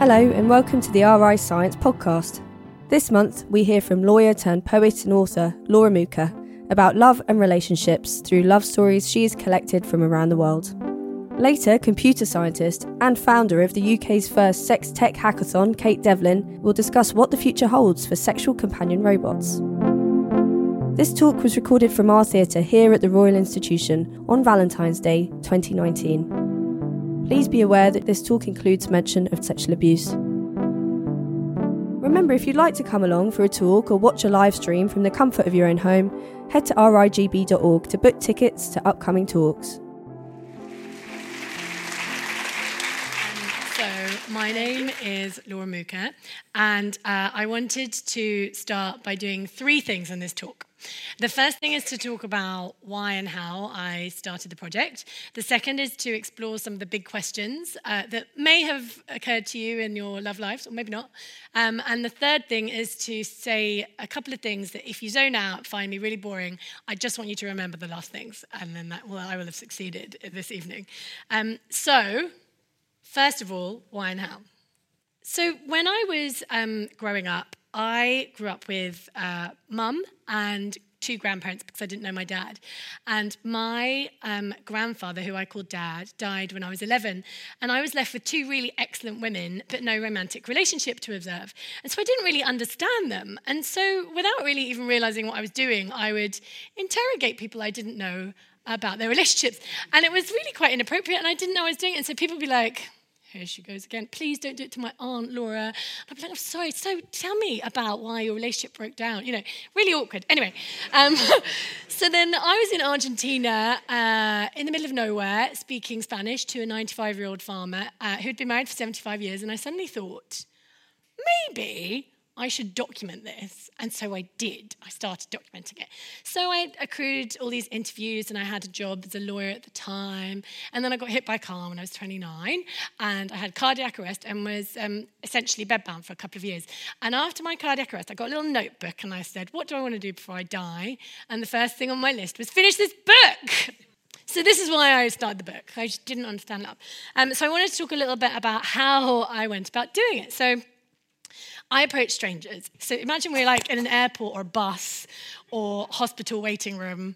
Hello and welcome to the RI Science podcast. This month we hear from lawyer turned poet and author Laura Mooker about love and relationships through love stories she has collected from around the world. Later, computer scientist and founder of the UK's first sex tech hackathon, Kate Devlin, will discuss what the future holds for sexual companion robots. This talk was recorded from our theatre here at the Royal Institution on Valentine's Day 2019. Please be aware that this talk includes mention of sexual abuse. Remember, if you'd like to come along for a talk or watch a live stream from the comfort of your own home, head to rigb.org to book tickets to upcoming talks. My name is Laura Mooker, and I wanted to start by doing three things in this talk. The first thing is to talk about why and how I started the project. The second is to explore some of the big questions that may have occurred to you in your love lives, or maybe not. And the third thing is to say a couple of things that if you zone out, find me really boring, I just want you to remember the last things, and then I will have succeeded this evening. First of all, why and how? So when I was growing up, I grew up with mum and two grandparents because I didn't know my dad. And my grandfather, who I called dad, died when I was 11. And I was left with two really excellent women, but no romantic relationship to observe. And so I didn't really understand them. And so without really even realizing what I was doing, I would interrogate people I didn't know about their relationships. And it was really quite inappropriate, and I didn't know I was doing it. And so people would be like, here she goes again. Please don't do it to my aunt, Laura. I'd be like, I'm sorry. So tell me about why your relationship broke down. You know, really awkward. Anyway, so then I was in Argentina, in the middle of nowhere, speaking Spanish to a 95-year-old farmer who'd been married for 75 years. And I suddenly thought, maybe I should document this. And so I did. I started documenting it. So I accrued all these interviews, and I had a job as a lawyer at the time. And then I got hit by a car when I was 29, and I had cardiac arrest and was essentially bedbound for a couple of years. And after my cardiac arrest, I got a little notebook, and I said, what do I want to do before I die? And the first thing on my list was finish this book. So this is why I started the book. I just didn't understand that. So I wanted to talk a little bit about how I went about doing it. So I approach strangers. So imagine we're like in an airport or a bus or hospital waiting room.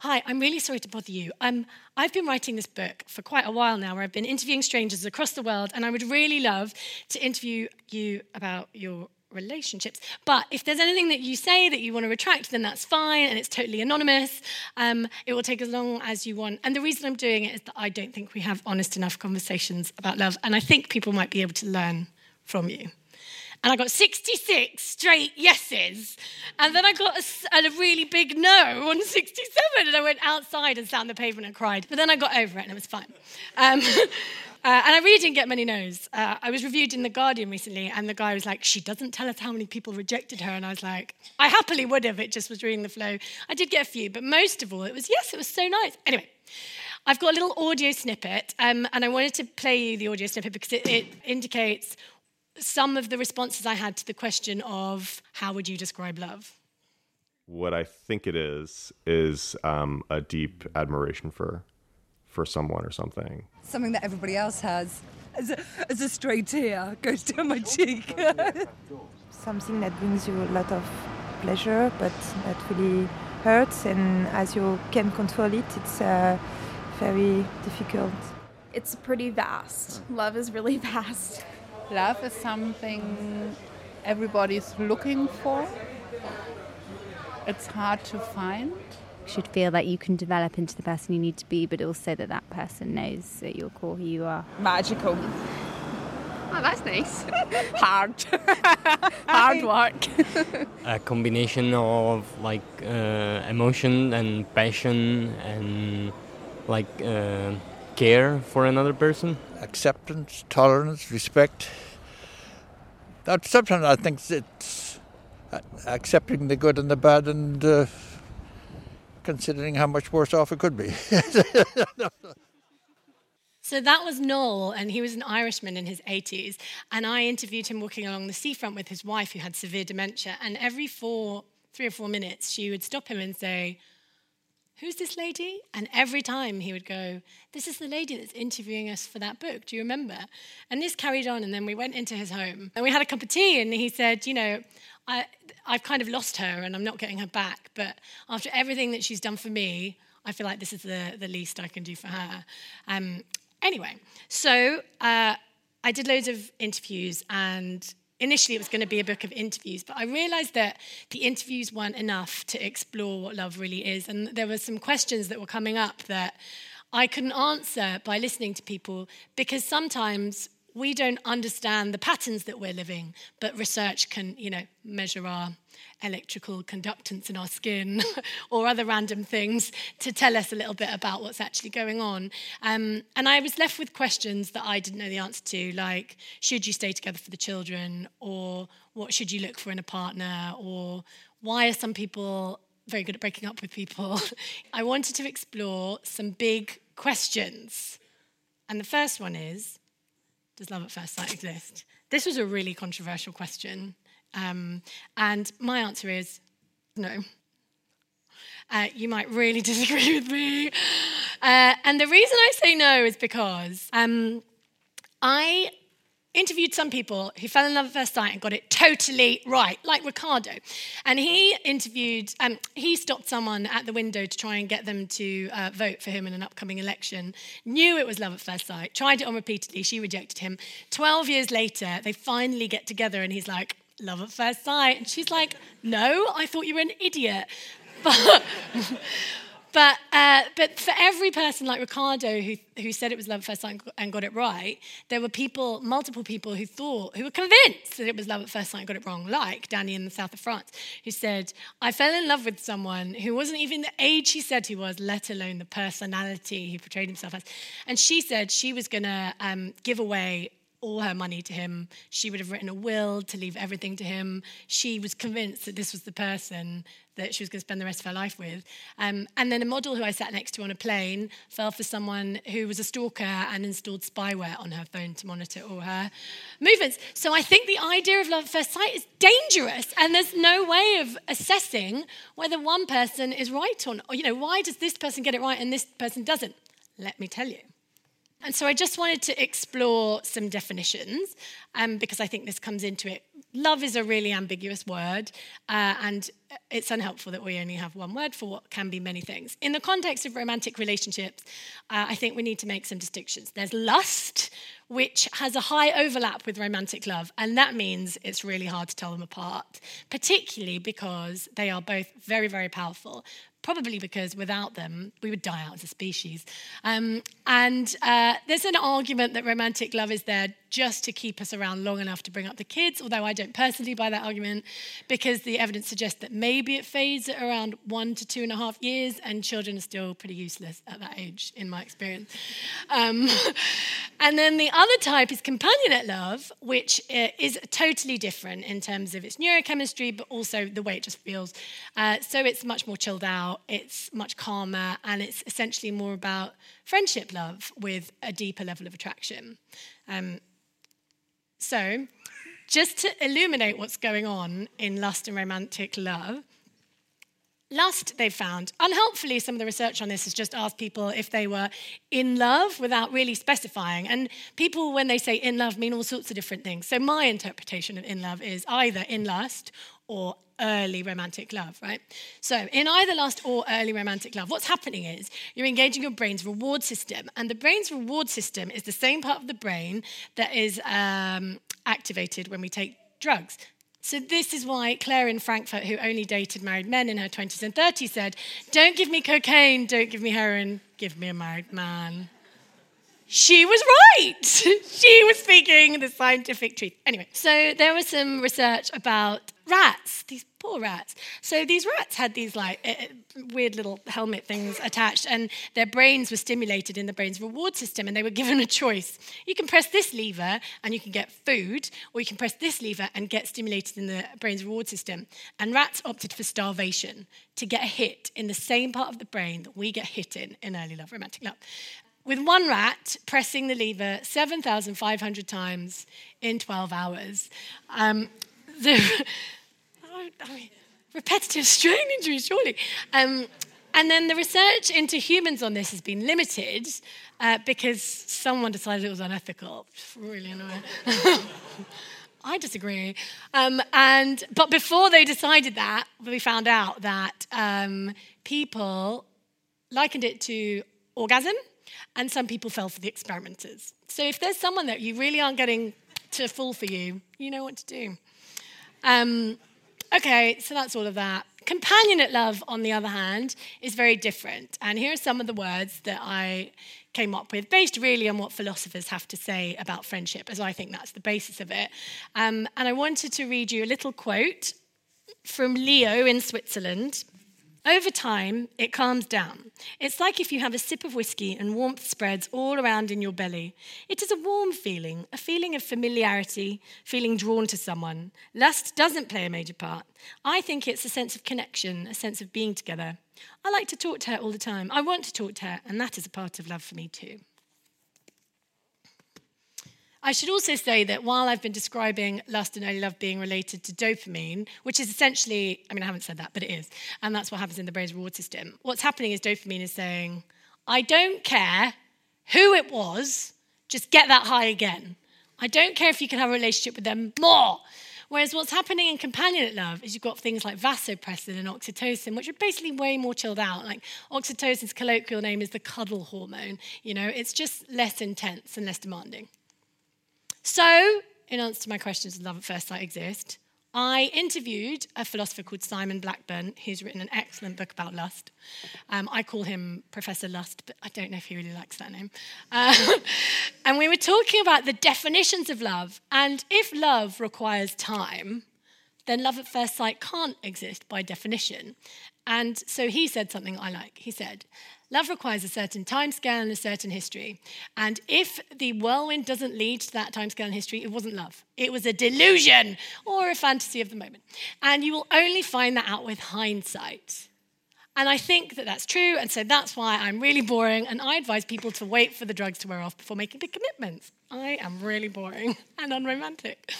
Hi, I'm really sorry to bother you. I've been writing this book for quite a while now, where I've been interviewing strangers across the world, and I would really love to interview you about your relationships. But if there's anything that you say that you want to retract, then that's fine, and it's totally anonymous. It will take as long as you want. And the reason I'm doing it is that I don't think we have honest enough conversations about love, and I think people might be able to learn from you. And I got 66 straight yeses. And then I got a really big no on 67. And I went outside and sat on the pavement and cried. But then I got over it, and it was fine. And I really didn't get many no's. I was reviewed in The Guardian recently, and the guy was like, she doesn't tell us how many people rejected her. And I was like, I happily would have. It just was reading the flow. I did get a few, but most of all, it was, yes, it was so nice. Anyway. I've got a little audio snippet, and I wanted to play you the audio snippet because it indicates some of the responses I had to the question of how would you describe love? What I think it is a deep admiration for someone or something. Something that everybody else has. As a stray tear goes down my cheek. Something that brings you a lot of pleasure, but that really hurts. And as you can control it, it's very difficult. It's pretty vast. Love is really vast. Love is something everybody's looking for. It's hard to find. You should feel that you can develop into the person you need to be, but also that that person knows at your core who you are. Magical. Oh, that's nice. Hard. Hard work. A combination of emotion and passion and care for another person. Acceptance, tolerance, respect. That sometimes I think it's accepting the good and the bad and considering how much worse off it could be. So that was Noel, and he was an Irishman in his 80s, and I interviewed him walking along the seafront with his wife who had severe dementia, and every three or four minutes she would stop him and say, who's this lady? And every time he would go, this is the lady that's interviewing us for that book, do you remember? And this carried on, and then we went into his home, and we had a cup of tea, and he said, you know, I've kind of lost her, and I'm not getting her back, but after everything that she's done for me, I feel like this is the least I can do for her. Anyway, so I did loads of interviews, and initially it was going to be a book of interviews, but I realised that the interviews weren't enough to explore what love really is, and there were some questions that were coming up that I couldn't answer by listening to people, because sometimes we don't understand the patterns that we're living, but research can, you know, measure our electrical conductance in our skin or other random things to tell us a little bit about what's actually going on. And I was left with questions that I didn't know the answer to, like, should you stay together for the children? Or what should you look for in a partner? Or why are some people very good at breaking up with people? I wanted to explore some big questions. And the first one is, does love at first sight exist? This was a really controversial question. And my answer is no. You might really disagree with me. And the reason I say no is because I interviewed some people who fell in love at first sight and got it totally right, like Ricardo. And he interviewed, he stopped someone at the window to try and get them to vote for him in an upcoming election, knew it was love at first sight, tried it on repeatedly, she rejected him. 12 years later, they finally get together and he's like, love at first sight. And she's like, no, I thought you were an idiot. But for every person like Ricardo who said it was love at first sight and got it right, there were people, multiple people who were convinced that it was love at first sight and got it wrong, like Danny in the south of France, who said, I fell in love with someone who wasn't even the age he said he was, let alone the personality he portrayed himself as. And she said she was going to give away all her money to him. She would have written a will to leave everything to him. She was convinced that this was the person that she was going to spend the rest of her life with. And then a model who I sat next to on a plane fell for someone who was a stalker and installed spyware on her phone to monitor all her movements. So I think the idea of love at first sight is dangerous, and there's no way of assessing whether one person is right or not. You know, why does this person get it right and this person doesn't? Let me tell you. And so I just wanted to explore some definitions, because I think this comes into it. Love is a really ambiguous word, and it's unhelpful that we only have one word for what can be many things. In the context of romantic relationships, I think we need to make some distinctions. There's lust, which has a high overlap with romantic love, and that means it's really hard to tell them apart, particularly because they are both very, very powerful. Probably because without them, we would die out as a species. And there's an argument that romantic love is there just to keep us around long enough to bring up the kids, although I don't personally buy that argument, because the evidence suggests that maybe it fades at around 1 to 2.5 years, and children are still pretty useless at that age, in my experience. And then the other type is companionate love, which is totally different in terms of its neurochemistry, but also the way it just feels. So it's much more chilled out. It's much calmer, and it's essentially more about friendship love with a deeper level of attraction. So just to illuminate what's going on in lust and romantic love, lust, they found, unhelpfully, some of the research on this has just asked people if they were in love without really specifying. And people, when they say in love, mean all sorts of different things. So my interpretation of in love is either in lust or early romantic love, right? So in either lust or early romantic love, what's happening is you're engaging your brain's reward system, and the brain's reward system is the same part of the brain that is activated when we take drugs. So this is why Claire in Frankfurt, who only dated married men in her 20s and 30s, said, don't give me cocaine, don't give me heroin, give me a married man. She was right. She was speaking the scientific truth. Anyway, so there was some research about rats, these poor rats. So these rats had these like weird little helmet things attached, and their brains were stimulated in the brain's reward system, and they were given a choice. You can press this lever and you can get food, or you can press this lever and get stimulated in the brain's reward system. And rats opted for starvation, to get a hit in the same part of the brain that we get hit in early love, romantic love. With one rat pressing the lever 7,500 times in 12 hours. Repetitive strain injury, surely. And then the research into humans on this has been limited because someone decided it was unethical. It's really annoying. I disagree. But before they decided that, we found out that people likened it to orgasm, and some people fell for the experimenters. So if there's someone that you really aren't getting to fall for you, you know what to do. Okay, so that's all of that. Companionate love, on the other hand, is very different. And here are some of the words that I came up with, based really on what philosophers have to say about friendship, as I think that's the basis of it. And I wanted to read you a little quote from Leo in Switzerland. Over time, it calms down. It's like if you have a sip of whiskey and warmth spreads all around in your belly. It is a warm feeling, a feeling of familiarity, feeling drawn to someone. Lust doesn't play a major part. I think it's a sense of connection, a sense of being together. I like to talk to her all the time. I want to talk to her, and that is a part of love for me too. I should also say that while I've been describing lust and early love being related to dopamine, which is essentially, I haven't said that, but it is, and that's what happens in the brain's reward system. What's happening is dopamine is saying, I don't care who it was, just get that high again. I don't care if you can have a relationship with them more. Whereas what's happening in companionate love is you've got things like vasopressin and oxytocin, which are basically way more chilled out. Like oxytocin's colloquial name is the cuddle hormone. You know, it's just less intense and less demanding. So, in answer to my question, does love at first sight exist? I interviewed a philosopher called Simon Blackburn, who's written an excellent book about lust. I call him Professor Lust, but I don't know if he really likes that name. And we were talking about the definitions of love. And if love requires time, then love at first sight can't exist by definition. And so he said something I like. He said, love requires a certain timescale and a certain history. And if the whirlwind doesn't lead to that timescale and history, it wasn't love. It was a delusion or a fantasy of the moment. And you will only find that out with hindsight. And I think that that's true. And so that's why I'm really boring. And I advise people to wait for the drugs to wear off before making big commitments. I am really boring and unromantic.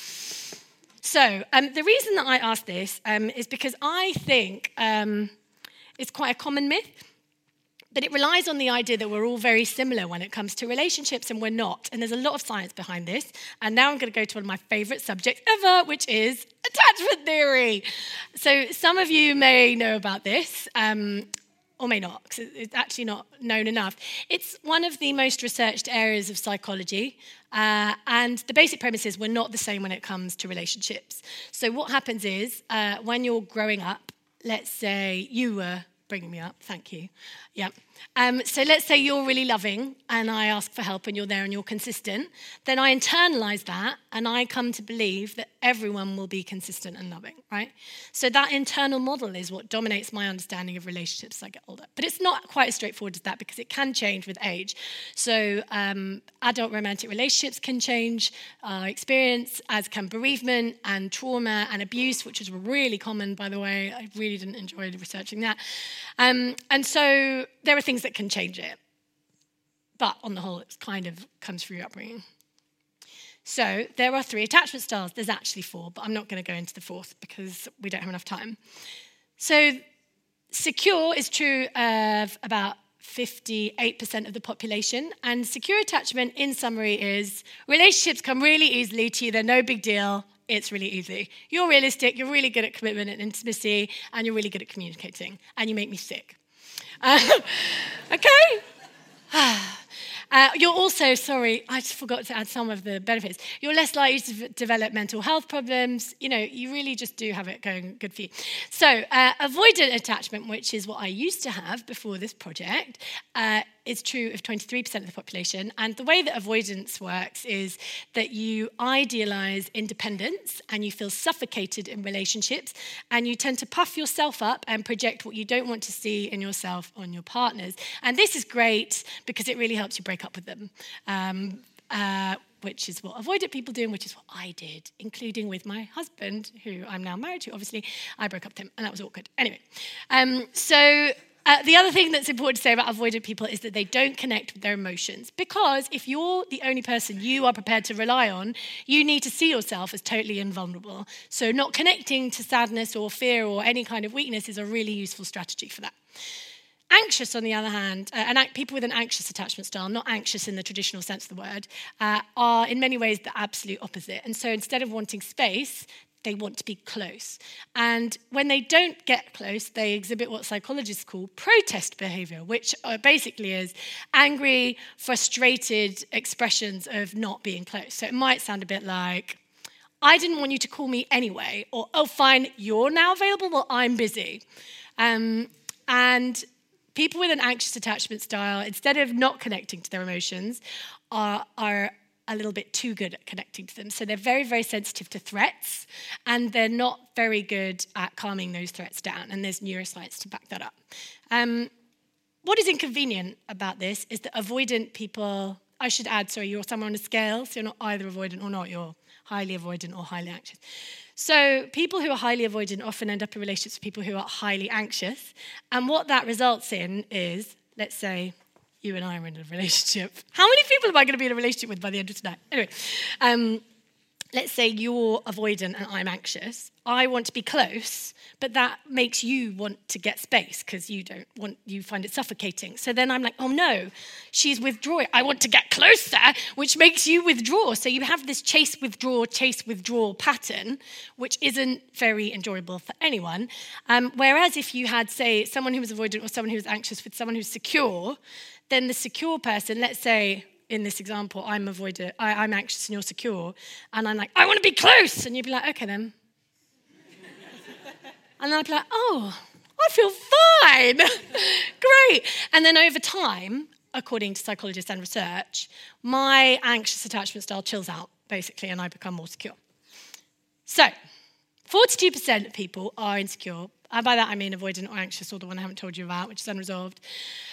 So the reason that I asked this is because I think it's quite a common myth, but it relies on the idea that we're all very similar when it comes to relationships, and we're not. And there's a lot of science behind this. And now I'm going to go to one of my favourite subjects ever, which is attachment theory. So some of you may know about this. Or may not, because it's actually not known enough. It's one of the most researched areas of psychology, and the basic premise is we're not the same when it comes to relationships. So what happens is, when you're growing up, let's say you were bringing me up, thank you, yeah. So let's say you're really loving, and I ask for help, and you're there, and you're consistent. Then I internalise that, and I come to believe that everyone will be consistent and loving, right? So that internal model is what dominates my understanding of relationships as I get older. But it's not quite as straightforward as that, because it can change with age. So adult romantic relationships can change our experience, as can bereavement and trauma and abuse, which is really common, by the way. I really didn't enjoy researching that. And so there are things that can change it. But on the whole, it kind of comes through your upbringing. So there are 3 attachment styles. There's actually 4, but I'm not going to go into the 4th because we don't have enough time. So secure is true of about 58% of the population. And secure attachment, in summary, is relationships come really easily to you. They're no big deal. It's really easy. You're realistic. You're really good at commitment and intimacy. And you're really good at communicating. And you make me sick. Okay. You're also, sorry, I just forgot to add some of the benefits. You're less likely to develop mental health problems. You know, you really just do have it going good for you. So avoidant attachment, which is what I used to have before this project, is true of 23% of the population. And the way that avoidance works is that you idealize independence and you feel suffocated in relationships, and you tend to puff yourself up and project what you don't want to see in yourself on your partners. And this is great because it really helps you break up with them, which is what avoidant people do, and which is what I did, including with my husband, who I'm now married to, obviously. I broke up with him, and that was awkward. Anyway, the other thing that's important to say about avoidant people is that they don't connect with their emotions, because if you're the only person you are prepared to rely on, you need to see yourself as totally invulnerable. So not connecting to sadness or fear or any kind of weakness is a really useful strategy for that. Anxious, on the other hand, and people with an anxious attachment style, not anxious in the traditional sense of the word, are in many ways the absolute opposite. And so instead of wanting space, they want to be close. And when they don't get close, they exhibit what psychologists call protest behavior, which basically is angry, frustrated expressions of not being close. So it might sound a bit like, I didn't want you to call me anyway, or, oh, fine, you're now available, well, I'm busy. And people with an anxious attachment style, instead of not connecting to their emotions, are a little bit too good at connecting to them. So they're very, very sensitive to threats, and they're not very good at calming those threats down, and there's neuroscience to back that up. What is inconvenient about this is that avoidant people, I should add, sorry, you're somewhere on a scale, so you're not either avoidant or not, you're highly avoidant or highly anxious. So people who are highly avoidant often end up in relationships with people who are highly anxious, and what that results in is, let's say, you and I are in a relationship. How many people am I going to be in a relationship with by the end of tonight? Anyway, let's say you're avoidant and I'm anxious. I want to be close, but that makes you want to get space because you find it suffocating. So then I'm like, oh no, she's withdrawing. I want to get closer, which makes you withdraw. So you have this chase, withdraw pattern, which isn't very enjoyable for anyone. Whereas if you had, say, someone who was avoidant or someone who was anxious with someone who's secure, then the secure person, let's say in this example, I'm anxious and you're secure, and I'm like, I want to be close, and you'd be like, okay then. And then I'd be like, oh, I feel fine, great. And then over time, according to psychologists and research, my anxious attachment style chills out, basically, and I become more secure. So 42% of people are insecure. And by that I mean avoidant or anxious, or the one I haven't told you about, which is unresolved.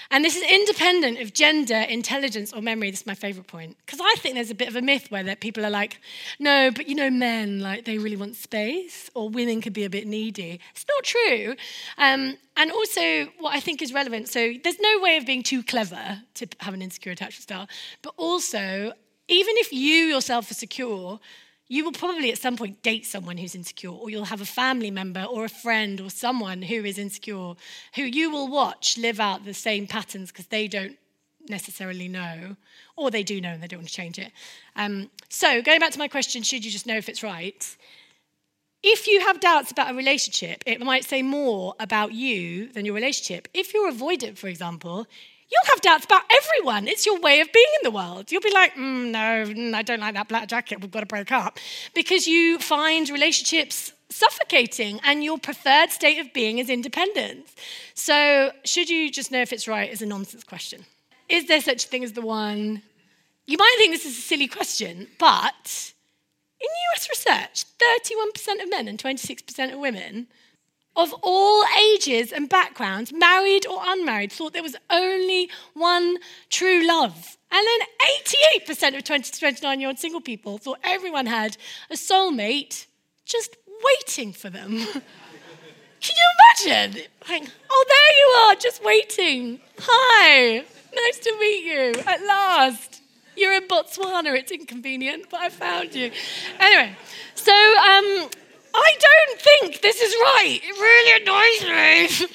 And this is independent of gender, intelligence, or memory. This is my favourite point. Because I think there's a bit of a myth where that people are like, no, but you know men, like they really want space, or women can be a bit needy. It's not true. And also what I think is relevant, so there's no way of being too clever to have an insecure attachment style. But also, even if you yourself are secure, you will probably at some point date someone who's insecure, or you'll have a family member or a friend or someone who is insecure, who you will watch live out the same patterns because they don't necessarily know, or they do know and they don't want to change it. So going back to my question, should you just know if it's right? If you have doubts about a relationship, it might say more about you than your relationship. If you're avoidant, for example, you'll have doubts about everyone. It's your way of being in the world. You'll be like, no, I don't like that black jacket. We've got to break up. Because you find relationships suffocating, and your preferred state of being is independence. So should you just know if it's right is a nonsense question. Is there such a thing as the one? You might think this is a silly question, but in US research, 31% of men and 26% of women of all ages and backgrounds, married or unmarried, thought there was only one true love. And then 88% of 20 to 29-year-old single people thought everyone had a soulmate just waiting for them. Can you imagine? Like, oh, there you are, just waiting. Hi, nice to meet you, at last. You're in Botswana, it's inconvenient, but I found you. Anyway, so I don't think this is right. It really annoys me.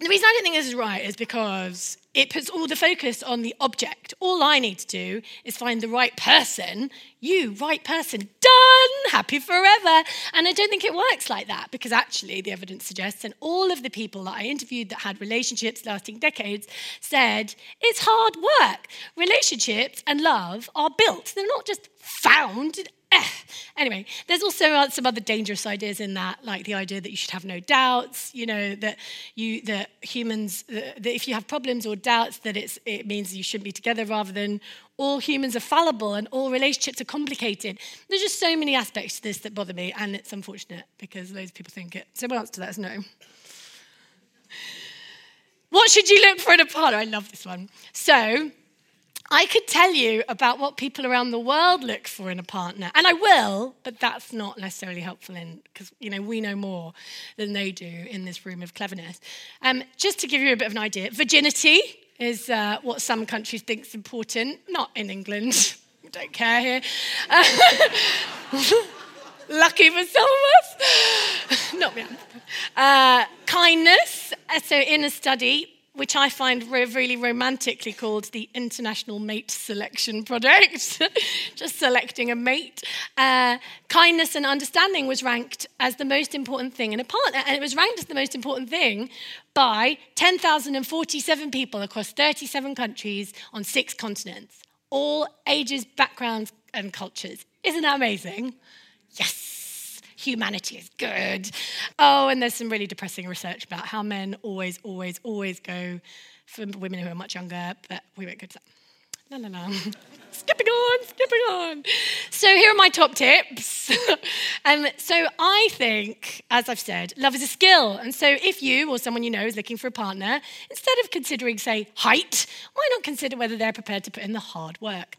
The reason I don't think this is right is because it puts all the focus on the object. All I need to do is find the right person. You, right person, done, happy forever. And I don't think it works like that, because actually the evidence suggests, and all of the people that I interviewed that had relationships lasting decades said, it's hard work. Relationships and love are built. They're not just found. Anyway, there's also some other dangerous ideas in that, like the idea that you should have no doubts, you know, that if you have problems or doubts, that it means you shouldn't be together, rather than all humans are fallible and all relationships are complicated. There's just so many aspects to this that bother me, and it's unfortunate because loads of people think it. So my answer to that is no. What should you look for in a partner? I love this one. So I could tell you about what people around the world look for in a partner, and I will, but that's not necessarily helpful because, you know, we know more than they do in this room of cleverness. Just to give you a bit of an idea, virginity is what some countries think is important, not in England. We don't care here. Lucky for some of us. Not me. Kindness. So in a study, which I find really romantically called the International Mate Selection Project, just selecting a mate, kindness and understanding was ranked as the most important thing in a partner, and it was ranked as the most important thing by 10,047 people across 37 countries on 6 continents, all ages, backgrounds, and cultures. Isn't that amazing? Yes. Humanity is good. Oh, and there's some really depressing research about how men always, always go for women who are much younger, but we won't go to that. No. Skipping on. So here are my top tips. So I think, as I've said, love is a skill. And so if you or someone you know is looking for a partner, instead of considering, say, height, why not consider whether they're prepared to put in the hard work?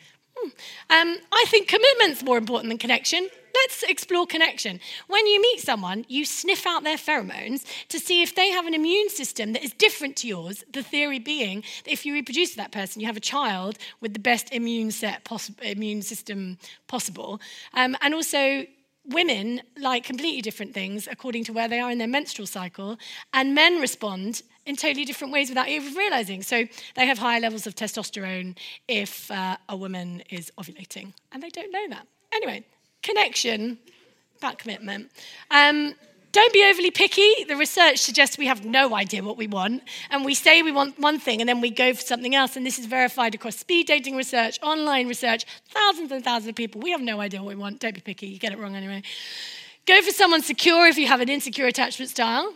I think commitment's more important than connection. Let's explore connection. When you meet someone, you sniff out their pheromones to see if they have an immune system that is different to yours, the theory being that if you reproduce with that person, you have a child with the best immune system possible. And also, women like completely different things according to where they are in their menstrual cycle, and men respond in totally different ways without even realising. So they have higher levels of testosterone if a woman is ovulating, and they don't know that. Anyway, connection, about commitment. Don't be overly picky. The research suggests we have no idea what we want, and we say we want one thing, and then we go for something else, and this is verified across speed dating research, online research, thousands and thousands of people. We have no idea what we want. Don't be picky. You get it wrong anyway. Go for someone secure if you have an insecure attachment style.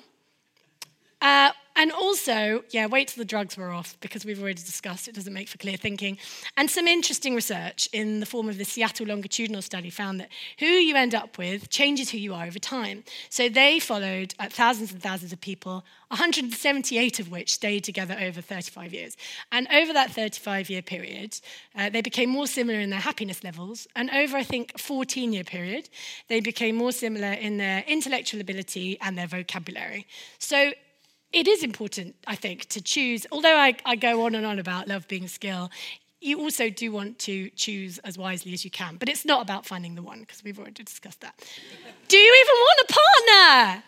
And also, wait till the drugs were off, because we've already discussed it doesn't make for clear thinking. And some interesting research in the form of the Seattle Longitudinal Study found that who you end up with changes who you are over time. So they followed thousands and thousands of people, 178 of which stayed together over 35 years. And over that 35-year period, they became more similar in their happiness levels. And over, I think, a 14-year period, they became more similar in their intellectual ability and their vocabulary. So it is important, I think, to choose, although I go on and on about love being a skill, you also do want to choose as wisely as you can. But it's not about finding the one, because we've already discussed that. Do you even want a partner?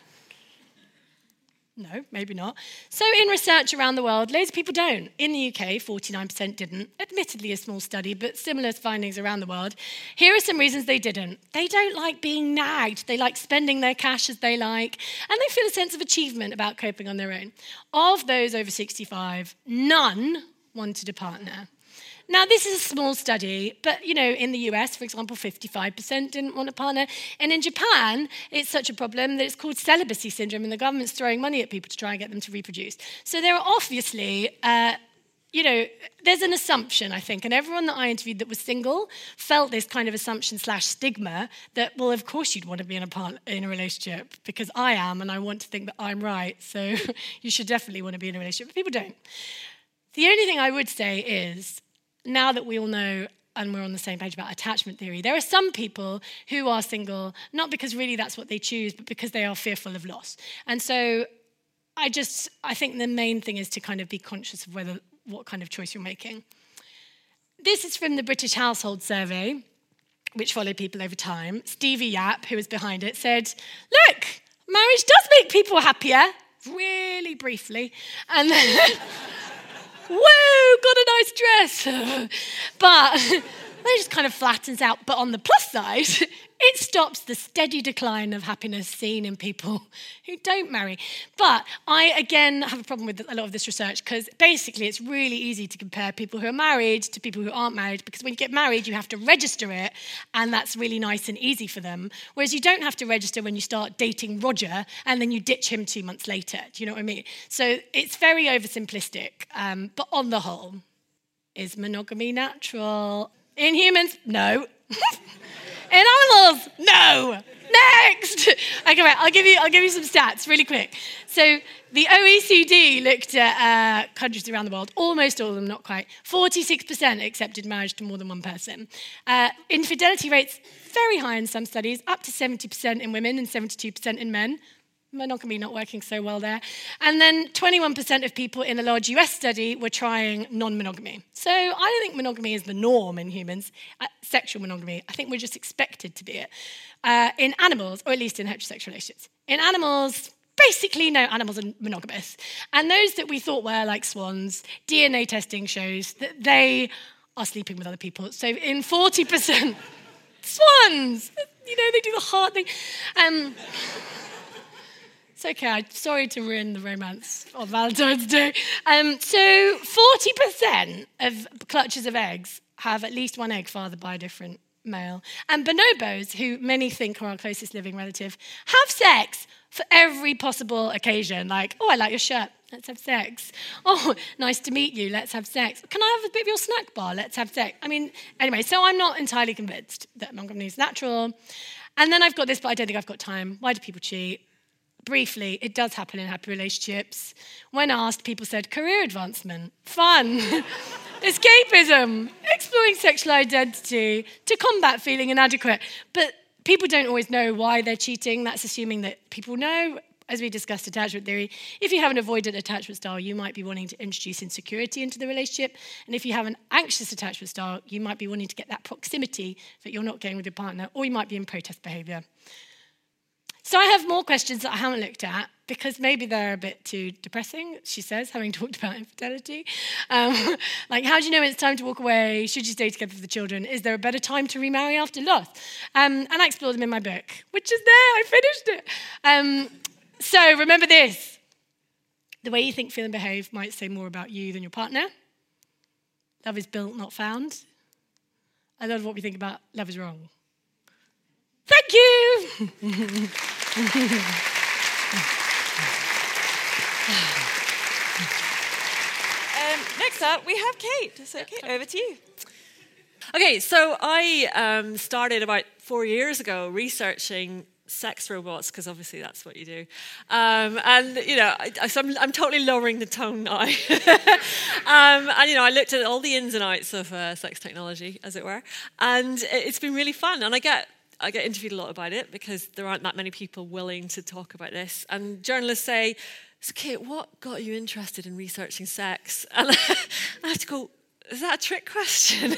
No, maybe not. So in research around the world, loads of people don't. In the UK, 49% didn't. Admittedly a small study, but similar findings around the world. Here are some reasons they didn't. They don't like being nagged. They like spending their cash as they like. And they feel a sense of achievement about coping on their own. Of those over 65, none wanted a partner. Now, this is a small study, but, in the US, for example, 55% didn't want a partner. And in Japan, it's such a problem that it's called celibacy syndrome, and the government's throwing money at people to try and get them to reproduce. So there are obviously, there's an assumption, I think, and everyone that I interviewed that was single felt this kind of assumption / stigma that, well, of course you'd want to be in a relationship, because I am, and I want to think that I'm right, so you should definitely want to be in a relationship, but people don't. The only thing I would say is, now that we all know and we're on the same page about attachment theory, there are some people who are single, not because really that's what they choose, but because they are fearful of loss. And so I think the main thing is to kind of be conscious of what kind of choice you're making. This is from the British Household Survey, which followed people over time. Stevie Yap, who was behind it, said, look, marriage does make people happier, really briefly. And then whoa, got a nice dress. But that just kind of flattens out. But on the plus side, it stops the steady decline of happiness seen in people who don't marry. But I, again, have a problem with a lot of this research, because basically it's really easy to compare people who are married to people who aren't married, because when you get married, you have to register it, and that's really nice and easy for them. Whereas you don't have to register when you start dating Roger, and then you ditch him 2 months later. Do you know what I mean? So it's very oversimplistic. But on the whole, is monogamy natural? In humans, no. In animals, no. Next. Okay, right, I'll give you some stats really quick. So the OECD looked at countries around the world, almost all of them, not quite. 46% accepted marriage to more than one person. Infidelity rates, very high in some studies, up to 70% in women and 72% in men. Monogamy not working so well there. And then 21% of people in a large US study were trying non-monogamy. So I don't think monogamy is the norm in humans, sexual monogamy. I think we're just expected to be it. In animals, or at least in heterosexual relationships. In animals, basically no animals are monogamous. And those that we thought were like swans, DNA testing shows that they are sleeping with other people. So in 40%, swans, you know, they do the heart thing. It's okay, I'm sorry to ruin the romance on Valentine's Day. So 40% of clutches of eggs have at least one egg fathered by a different male. And bonobos, who many think are our closest living relative, have sex for every possible occasion. Like, oh, I like your shirt, let's have sex. Oh, nice to meet you, let's have sex. Can I have a bit of your snack bar, let's have sex. I mean, anyway, so I'm not entirely convinced that monogamy is natural. And then I've got this, but I don't think I've got time. Why do people cheat? Briefly, it does happen in happy relationships. When asked, people said career advancement, fun, escapism, exploring sexual identity, to combat feeling inadequate. But people don't always know why they're cheating. That's assuming that people know. As we discussed attachment theory, if you have an avoidant attachment style, you might be wanting to introduce insecurity into the relationship. And if you have an anxious attachment style, you might be wanting to get that proximity that you're not getting with your partner, or you might be in protest behaviour. So I have more questions that I haven't looked at, because maybe they're a bit too depressing, she says, having talked about infidelity. Like, how do you know when it's time to walk away? Should you stay together for the children? Is there a better time to remarry after loss? And I explore them in my book, which is there, I finished it. So remember this. The way you think, feel and behave might say more about you than your partner. Love is built, not found. A lot of what we think about love is wrong. Thank you. Next up, we have Kate. So, Kate, over to you. Okay, so I started about 4 years ago researching sex robots, because obviously that's what you do. And, you know, I'm totally lowering the tone now. And, you know, I looked at all the ins and outs of sex technology, as it were. And it's been really fun. And I get interviewed a lot about it, because there aren't that many people willing to talk about this. And journalists say, so Kate, what got you interested in researching sex? And I have to go, is that a trick question?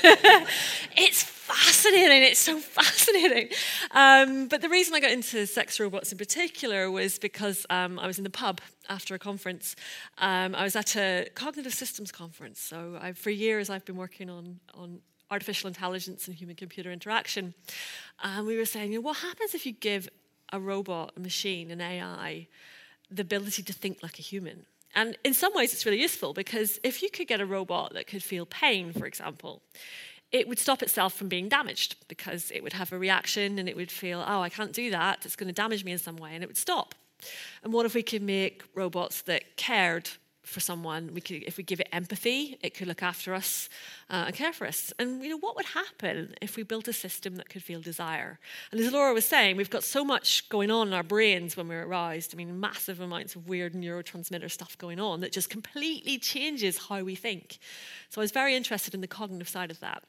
It's fascinating. It's so fascinating. But the reason I got into sex robots in particular was because I was in the pub after a conference. I was at a cognitive systems conference. So for years I've been working on artificial intelligence and human-computer interaction. And we were saying, you know, what happens if you give a robot, a machine, an AI, the ability to think like a human? And in some ways, it's really useful, because if you could get a robot that could feel pain, for example, it would stop itself from being damaged, because it would have a reaction and it would feel, oh, I can't do that, it's going to damage me in some way, and it would stop. And what if we could make robots that cared for someone? We could, if we give it empathy, it could look after us and care for us. And you know, what would happen if we built a system that could feel desire? And as Laura was saying, we've got so much going on in our brains when we're aroused. I mean, massive amounts of weird neurotransmitter stuff going on that just completely changes how we think. So I was very interested in the cognitive side of that.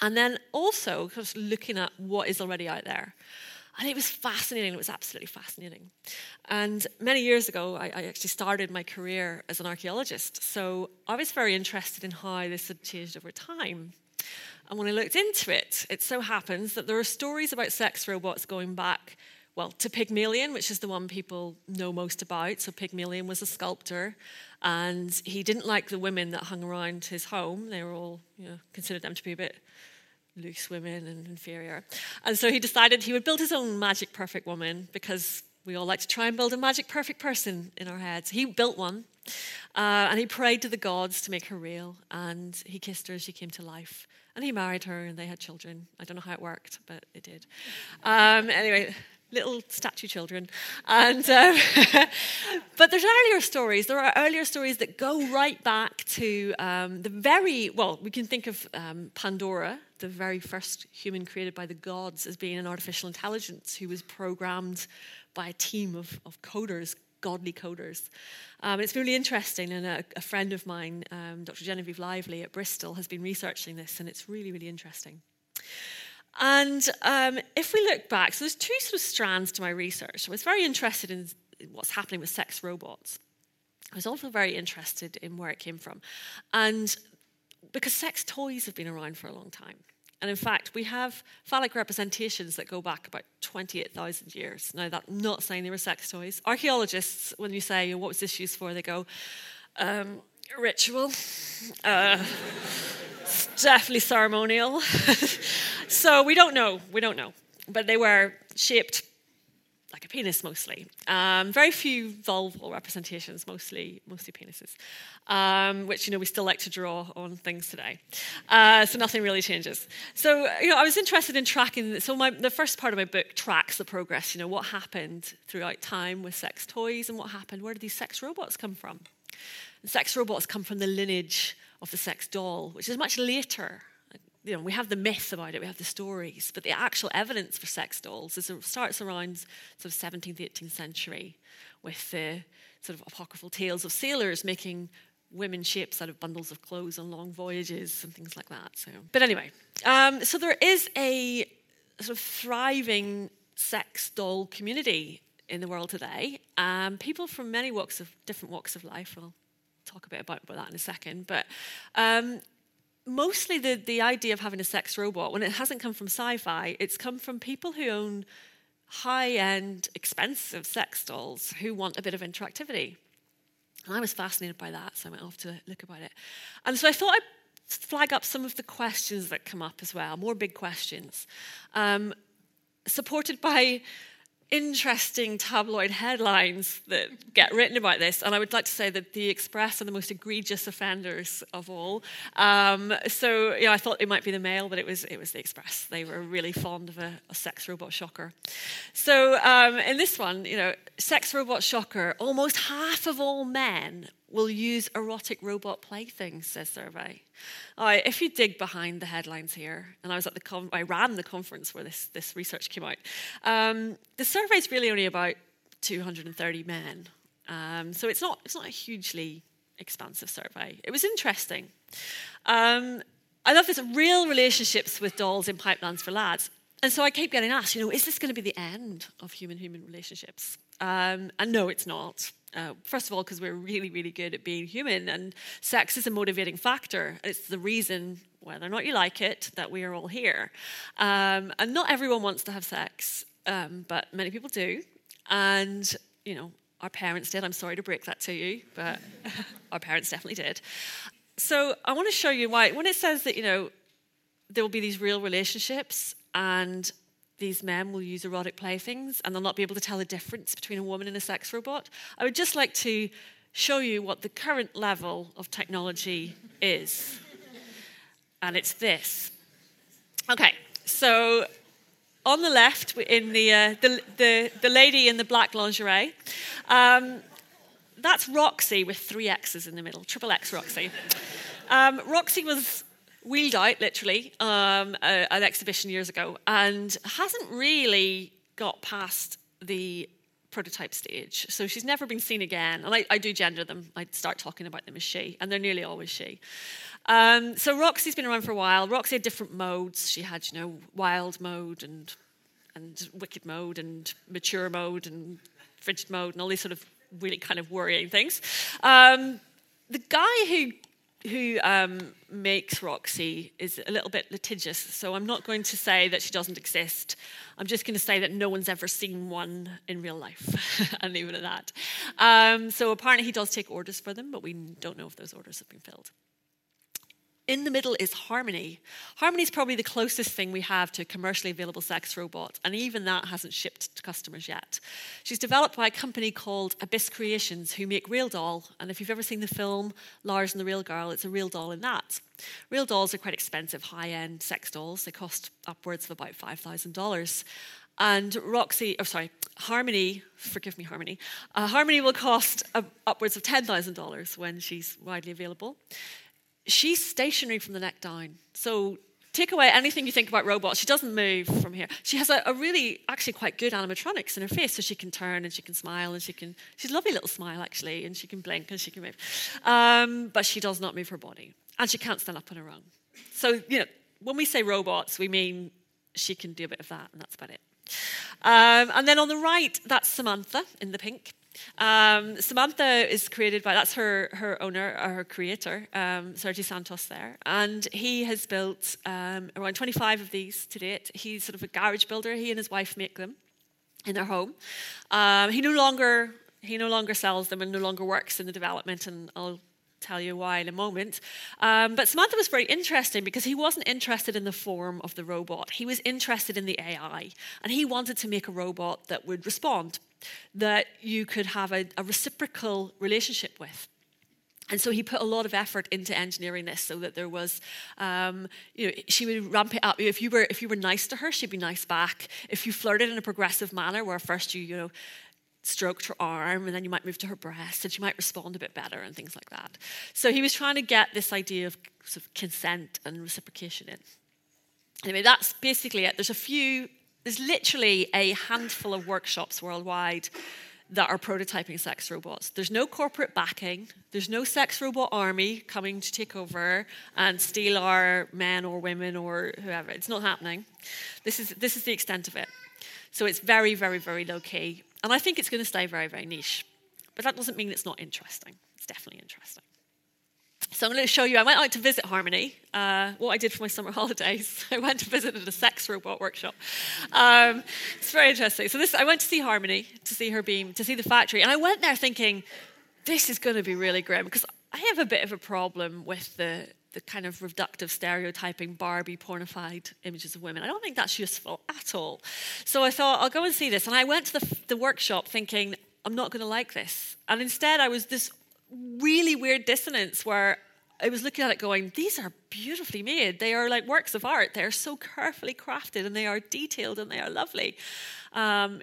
And then also just looking at what is already out there. And it was fascinating. It was absolutely fascinating. And many years ago, I actually started my career as an archaeologist. So I was very interested in how this had changed over time. And when I looked into it, it so happens that there are stories about sex robots going back, well, to Pygmalion, which is the one people know most about. So Pygmalion was a sculptor, and he didn't like the women that hung around his home. They were all, you know, considered them to be a bit loose women and inferior. And so he decided he would build his own magic perfect woman, because we all like to try and build a magic perfect person in our heads. He built one, and he prayed to the gods to make her real, and he kissed her as she came to life. And he married her, and they had children. I don't know how it worked, but it did. Anyway, little statue children. And but there's earlier stories. There are earlier stories that go right back to we can think of Pandora, the very first human created by the gods, as being an artificial intelligence who was programmed by a team of coders, godly coders. It's really interesting, and a friend of mine, Dr. Genevieve Lively at Bristol, has been researching this, and it's really, really interesting. And if we look back, so there's two sort of strands to my research. I was very interested in what's happening with sex robots. I was also very interested in where it came from. And because sex toys have been around for a long time. And in fact, we have phallic representations that go back about 28,000 years. Now, that's not saying they were sex toys. Archaeologists, when you say, what was this used for? They go, ritual. It's definitely ceremonial. So we don't know. We don't know. But they were shaped like a penis, mostly. Very few vulval representations, mostly penises, which, we still like to draw on things today. So nothing really changes. So, I was interested in tracking. So the first part of my book tracks the progress, what happened throughout time with sex toys and what happened. Where did these sex robots come from? And sex robots come from the lineage of the sex doll, which is much later. We have the myth about it, we have the stories, but the actual evidence for sex dolls starts around sort of 17th, 18th century with the sort of apocryphal tales of sailors making women shapes out of bundles of clothes on long voyages and things like that. So, but anyway, so there is a sort of thriving sex doll community in the world today. People from many different walks of life. I'll talk a bit about that in a second, but. Mostly the idea of having a sex robot, when it hasn't come from sci-fi, it's come from people who own high-end, expensive sex dolls who want a bit of interactivity. And I was fascinated by that, so I went off to look about it. And so I thought I'd flag up some of the questions that come up as well, more big questions, supported by interesting tabloid headlines that get written about this. And I would like to say that the Express are the most egregious offenders of all. I thought it might be the Mail, but it was the Express. They were really fond of a sex robot shocker. So in this one, sex robot shocker, almost half of all men will use erotic robot playthings, says survey. All right, if you dig behind the headlines here, and I was at I ran the conference where this research came out. The survey's really only about 230 men, so it's not a hugely expansive survey. It was interesting. I love this real relationships with dolls in Pipelines for Lads, and so I keep getting asked, is this going to be the end of human-human relationships? And no, it's not. First of all, because we're really, really good at being human, and sex is a motivating factor. It's the reason, whether or not you like it, that we are all here. And not everyone wants to have sex, but many people do. And, our parents did. I'm sorry to break that to you, but our parents definitely did. So I want to show you why, when it says that, there will be these real relationships and these men will use erotic playthings and they'll not be able to tell the difference between a woman and a sex robot. I would just like to show you what the current level of technology is. And it's this. Okay, so on the left, in the lady in the black lingerie, that's Roxy with 3 X's in the middle, triple X Roxy. Roxy was wheeled out, literally, an exhibition years ago, and hasn't really got past the prototype stage. So she's never been seen again. And I do gender them. I start talking about them as she, and they're nearly always she. So Roxy's been around for a while. Roxy had different modes. She had, wild mode and wicked mode and mature mode and frigid mode and all these sort of really kind of worrying things. The guy who makes Roxy is a little bit litigious, so I'm not going to say that she doesn't exist. I'm just going to say that no one's ever seen one in real life, and leave it at that. So apparently he does take orders for them, but we don't know if those orders have been filled. In the middle is Harmony. Harmony's probably the closest thing we have to a commercially available sex robot, and even that hasn't shipped to customers yet. She's developed by a company called Abyss Creations, who make Real Doll, and if you've ever seen the film Lars and the Real Girl, it's a real doll in that. Real dolls are quite expensive, high-end sex dolls. They cost upwards of about $5,000. And Harmony will cost upwards of $10,000 when she's widely available. She's stationary from the neck down. So take away anything you think about robots. She doesn't move from here. She has a really, actually quite good animatronics in her face, so she can turn and she can smile and she's a lovely little smile, actually, and she can blink and she can move. But she does not move her body. And she can't stand up on her own. So, when we say robots, we mean she can do a bit of that, and that's about it. And then on the right, that's Samantha in the pink. Samantha is created by, that's her owner, or her creator, Sergi Santos there, and he has built around 25 of these to date. He's sort of a garage builder. He and his wife make them in their home. He no longer sells them and no longer works in the development, and I'll tell you why in a moment. But Samantha was very interesting because he wasn't interested in the form of the robot. He was interested in the AI, and he wanted to make a robot that would respond, that you could have a reciprocal relationship with. And so he put a lot of effort into engineering this, so that there was, she would ramp it up. If you were nice to her, she'd be nice back. If you flirted in a progressive manner, where first you stroked her arm, and then you might move to her breast, and she might respond a bit better, and things like that. So he was trying to get this idea of sort of consent and reciprocation in. Anyway, that's basically it. There's literally a handful of workshops worldwide that are prototyping sex robots. There's no corporate backing. There's no sex robot army coming to take over and steal our men or women or whoever. It's not happening. This is the extent of it. So it's very, very, very low key. And I think it's going to stay very, very niche. But that doesn't mean it's not interesting. It's definitely interesting. So I'm going to show you, I went out to visit Harmony, what I did for my summer holidays. I went and visited a sex robot workshop. It's very interesting. So I went to see Harmony, to see her beam, to see the factory. And I went there thinking, this is going to be really grim, because I have a bit of a problem with the kind of reductive, stereotyping, Barbie, pornified images of women. I don't think that's useful at all. So I thought, I'll go and see this. And I went to the workshop thinking, I'm not going to like this. And instead, I was this really weird dissonance where I was looking at it going, these are beautifully made. They are like works of art. They are so carefully crafted, and they are detailed, and they are lovely.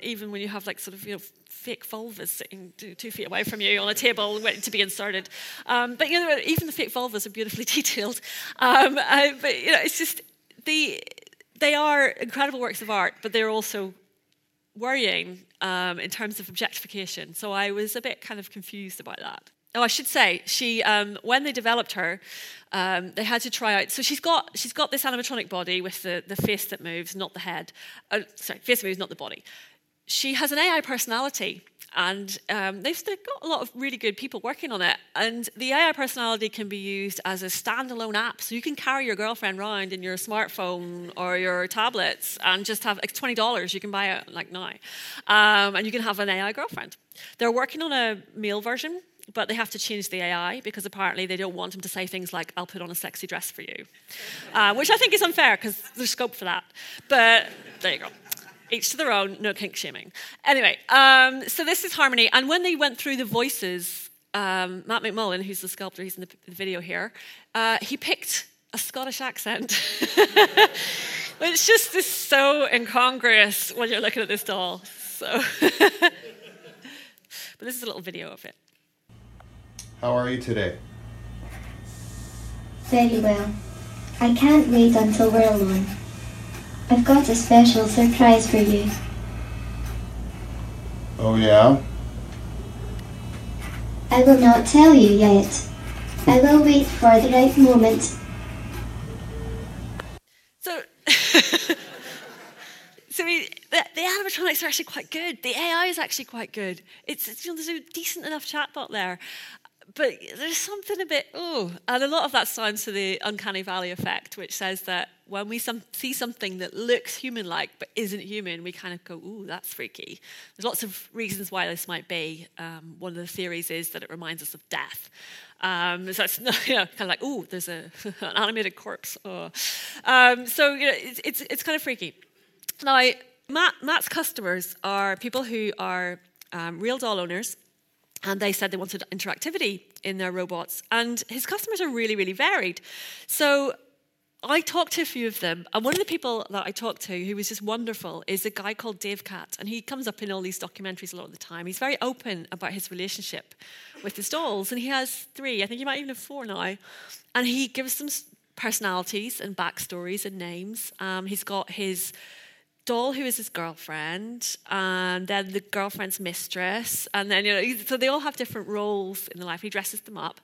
Even when you have like sort of, fake vulvas sitting 2 feet away from you on a table waiting to be inserted. But even the fake vulvas are beautifully detailed. It's just, they are incredible works of art, but they're also worrying in terms of objectification. So I was a bit kind of confused about that. Oh, I should say, she when they developed her, they had to try out. So she's got this animatronic body with the face that moves, not the head. Face moves, not the body. She has an AI personality, and they've got a lot of really good people working on it. And the AI personality can be used as a standalone app, so you can carry your girlfriend around in your smartphone or your tablets, and just have like $20. You can buy it like now, and you can have an AI girlfriend. They're working on a male version, but they have to change the AI because apparently they don't want them to say things like, I'll put on a sexy dress for you, which I think is unfair because there's scope for that. But there you go. Each to their own, no kink shaming. Anyway, so this is Harmony. And when they went through the voices, Matt McMullen, who's the sculptor, he's in the video here, he picked a Scottish accent. Which just is so incongruous when you're looking at this doll. So, but this is a little video of it. How are you today? Very well. I can't wait until we're alone. I've got a special surprise for you. Oh, yeah? I will not tell you yet. I will wait for the right moment. So, the animatronics are actually quite good. The AI is actually quite good. It's there's a decent enough chatbot there. But there's something a bit, and a lot of that sounds to the uncanny valley effect, which says that when we see something that looks human-like but isn't human, we kind of go, ooh, that's freaky. There's lots of reasons why this might be. One of the theories is that it reminds us of death. So it's kind of like, ooh, there's an animated corpse. Oh. It's kind of freaky. Now, Matt's customers are people who are Real Doll owners. And they said they wanted interactivity in their robots. And his customers are really, really varied. So I talked to a few of them. And one of the people that I talked to who was just wonderful is a guy called Dave Catt. And he comes up in all these documentaries a lot of the time. He's very open about his relationship with his dolls. And he has 3. I think he might even have 4 now. And he gives them personalities and backstories and names. He's got his doll who is his girlfriend, and then the girlfriend's mistress, and then so they all have different roles in the life. He dresses them up,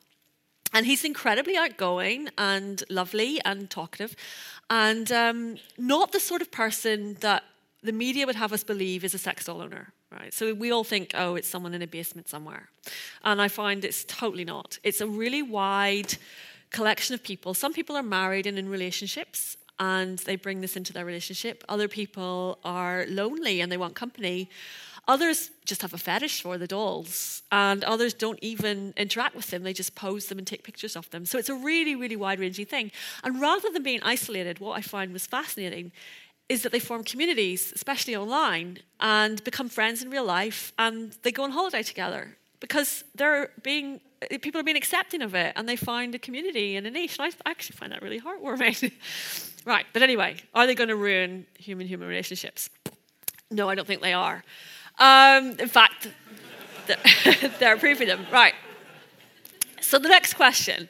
and he's incredibly outgoing and lovely and talkative, and not the sort of person that the media would have us believe is a sex doll owner. right? So we all think, oh, it's someone in a basement somewhere. And I find it's totally not. It's a really wide collection of people. Some people are married and in relationships, and they bring this into their relationship. Other people are lonely and they want company. Others just have a fetish for the dolls, and others don't even interact with them. They just pose them and take pictures of them. So it's a really, really wide-ranging thing. And rather than being isolated, what I find was fascinating is that they form communities, especially online, and become friends in real life, and they go on holiday together because people are being accepting of it, and they find a community and a niche. And I actually find that really heartwarming. Right, but anyway, are they going to ruin human-human relationships? No, I don't think they are. In fact, they're proving them. Right. So the next question.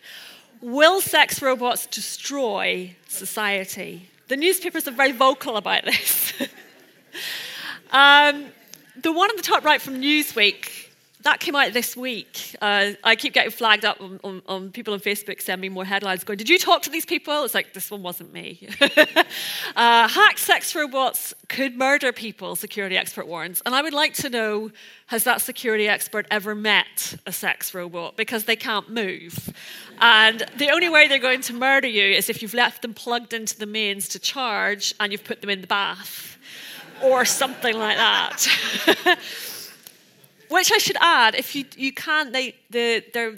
Will sex robots destroy society? The newspapers are very vocal about this. The one on the top right from Newsweek, that came out this week. I keep getting flagged up on people on Facebook send me more headlines going, did you talk to these people? It's like, this one wasn't me. Hacked sex robots could murder people, security expert warns. And I would like to know, has that security expert ever met a sex robot? Because they can't move. And the only way they're going to murder you is if you've left them plugged into the mains to charge and you've put them in the bath or something like that. Which I should add, if you can't, they're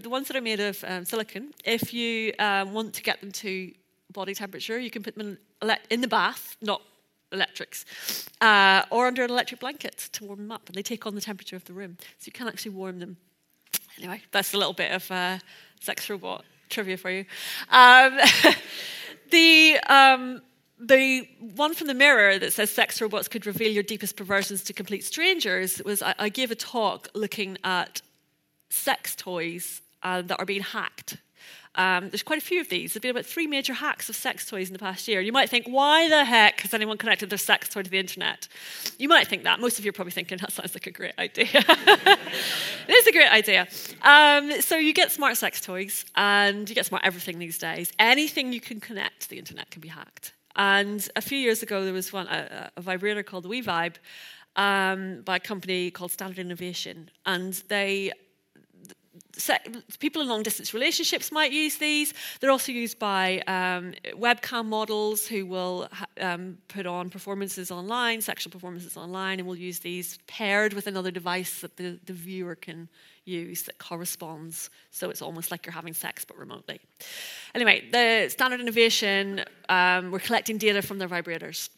the ones that are made of silicon. If you want to get them to body temperature, you can put them in the bath, not electrics, or under an electric blanket to warm them up, and they take on the temperature of the room. So you can actually warm them. Anyway, that's a little bit of sex robot trivia for you. The one from the Mirror that says sex robots could reveal your deepest perversions to complete strangers was I gave a talk looking at sex toys that are being hacked. There's quite a few of these. There've been about 3 major hacks of sex toys in the past year. You might think, why the heck has anyone connected their sex toy to the internet? You might think that. Most of you are probably thinking, that sounds like a great idea. It is a great idea. So you get smart sex toys, and you get smart everything these days. Anything you can connect to the internet can be hacked. And a few years ago, there was one a vibrator called the WeVibe by a company called Standard Innovation. And people in long-distance relationships might use these. They're also used by webcam models who will put on performances online, sexual performances online, and will use these paired with another device that the viewer can use that corresponds. So it's almost like you're having sex, but remotely. Anyway, the Standard Innovation were collecting data from their vibrators.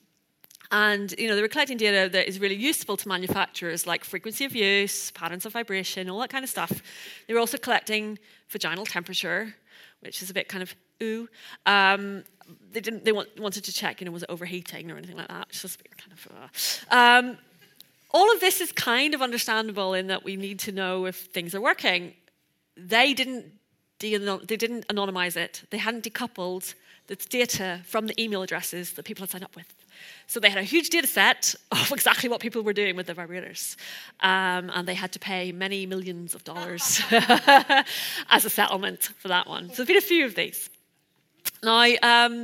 And, they were collecting data that is really useful to manufacturers, like frequency of use, patterns of vibration, all that kind of stuff. They were also collecting vaginal temperature, which is a bit kind of, ooh. They wanted to check, was it overheating or anything like that, which is a bit kind of, all of this is kind of understandable in that we need to know if things are working. They didn't anonymize it. They hadn't decoupled the data from the email addresses that people had signed up with. So they had a huge data set of exactly what people were doing with their vibrators. And they had to pay many millions of dollars as a settlement for that one. So there's been a few of these. Now,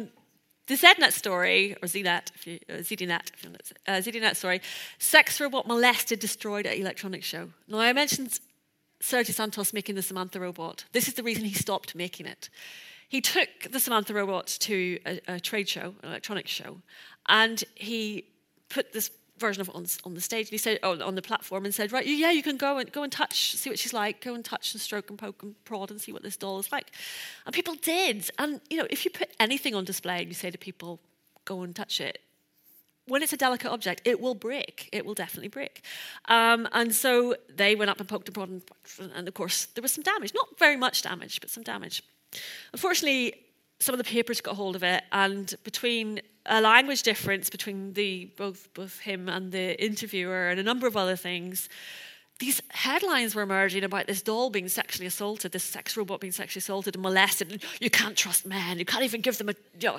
the ZDNet story, or ZDNet story, sex robot molested, destroyed at electronics show. Now, I mentioned Sergi Santos making the Samantha robot. This is the reason he stopped making it. He took the Samantha robot to a trade show, an electronics show, and he put this version of it on the stage. And he said, on the platform, and said, right, yeah, you can go and touch, see what she's like, go and touch and stroke and poke and prod and see what this doll is like. And people did. And if you put anything on display and you say to people, go and touch it, when it's a delicate object, it will break. It will definitely break. And so they went up and poked and prodded, and of course there was some damage. Not very much damage, but some damage. Unfortunately, some of the papers got hold of it, and between a language difference between both him and the interviewer and a number of other things, these headlines were emerging about this doll being sexually assaulted, this sex robot being sexually assaulted and molested. And you can't trust men. You can't even give them a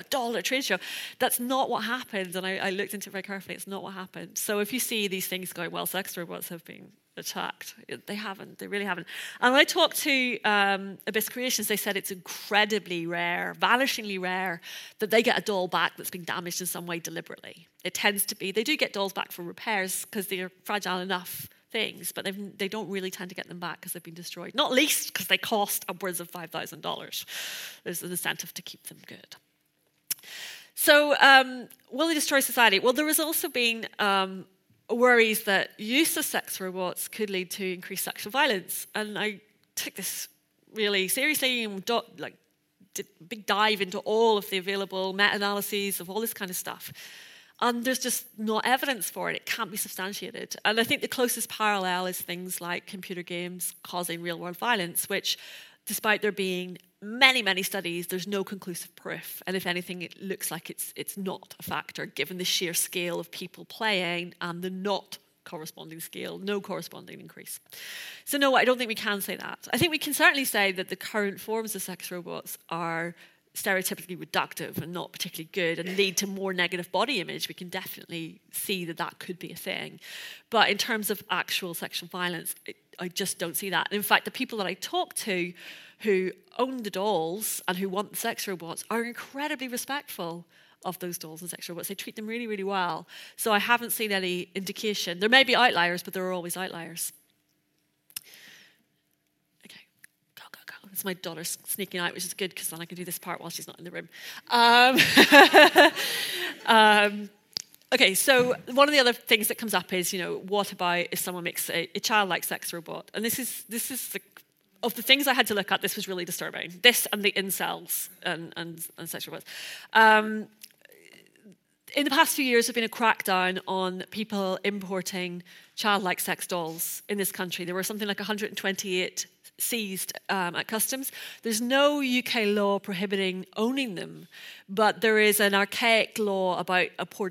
doll at a trade show. That's not what happened, and I looked into it very carefully. It's not what happened. So if you see these things going, well, sex robots have been attacked. They haven't. They really haven't. And when I talked to Abyss Creations, they said it's incredibly rare, vanishingly rare, that they get a doll back that's been damaged in some way deliberately. It tends to be, they do get dolls back for repairs because they're fragile enough things, but they don't really tend to get them back because they've been destroyed. Not least because they cost upwards of $5,000. There's an incentive to keep them good. So, will they destroy society? Well, there has also been worries that use of sex robots could lead to increased sexual violence. And I took this really seriously and did a big dive into all of the available meta-analyses of all this kind of stuff. And there's just no evidence for it. It can't be substantiated. And I think the closest parallel is things like computer games causing real-world violence, which, despite there being many, many studies, there's no conclusive proof. And if anything, it looks like it's not a factor, given the sheer scale of people playing and the not corresponding scale, no corresponding increase. So no, I don't think we can say that. I think we can certainly say that the current forms of sex robots are stereotypically reductive and not particularly good and lead to more negative body image. We can definitely see that that could be a thing. But in terms of actual sexual violence, I just don't see that. In fact, the people that I talk to who own the dolls and who want the sex robots are incredibly respectful of those dolls and sex robots. They treat them really, really well. So I haven't seen any indication. There may be outliers, but there are always outliers. Okay, go, go, go. It's my daughter sneaking out, which is good because then I can do this part while she's not in the room. Okay, so one of the other things that comes up is, what about if someone makes a child-like sex robot? And this is of the things I had to look at, this was really disturbing. This and the incels and sex robots. In the past few years, there's been a crackdown on people importing child-like sex dolls in this country. There were something like 128 seized at customs. There's no UK law prohibiting owning them, but there is an archaic law about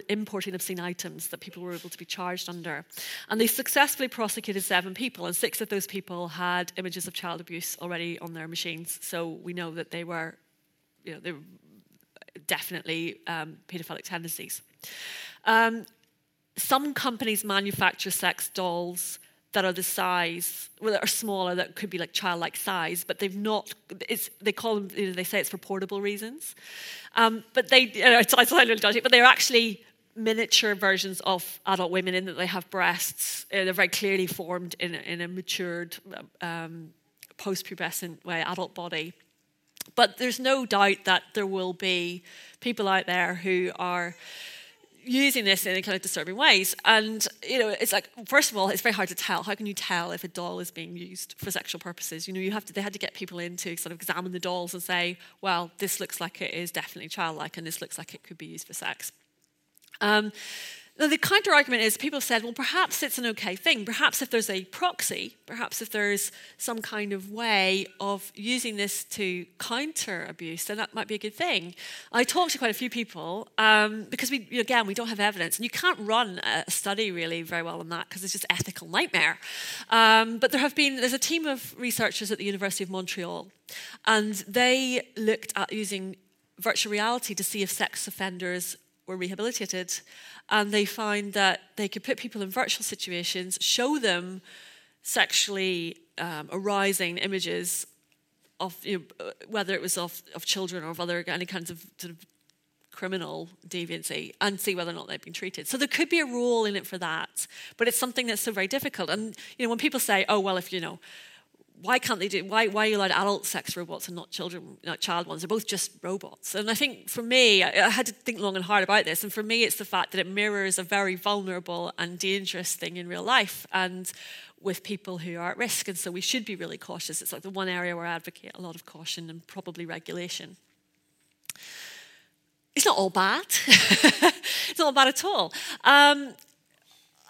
importing obscene items that people were able to be charged under. And they successfully prosecuted 7 people, and 6 of those people had images of child abuse already on their machines. So we know that they were, they were definitely paedophilic tendencies. Some companies manufacture sex dolls that are the size, that are smaller, that could be childlike size, but they've not. They call them. They say it's for portable reasons, but they. I sound a little dodgy, but they're actually miniature versions of adult women in that they have breasts. They're very clearly formed in a matured, post-pubescent way, adult body. But there's no doubt that there will be people out there who are using this in kind of disturbing ways. And, it's first of all, it's very hard to tell. How can you tell if a doll is being used for sexual purposes? They had to get people in to sort of examine the dolls and say, well, this looks like it is definitely childlike and this looks like it could be used for sex. Now, the counter-argument is people have said, well, perhaps it's an okay thing. Perhaps if there's a proxy, perhaps if there's some kind of way of using this to counter abuse, then that might be a good thing. I talked to quite a few people because, we don't have evidence. And you can't run a study really very well on that because it's just an ethical nightmare. But there's a team of researchers at the University of Montreal, and they looked at using virtual reality to see if sex offenders were rehabilitated, and they found that they could put people in virtual situations, show them sexually arousing images of whether it was of children or of other any kinds of sort of criminal deviancy, and see whether or not they've been treated. So there could be a role in it for that, but it's something that's so very difficult. And when people say, "Oh well, if why can't they do? Why are you allowed adult sex robots and not children, not child ones? They're both just robots." And I think for me, I had to think long and hard about this. And for me, it's the fact that it mirrors a very vulnerable and dangerous thing in real life, and with people who are at risk. And so we should be really cautious. It's the one area where I advocate a lot of caution and probably regulation. It's not all bad. It's not all bad at all.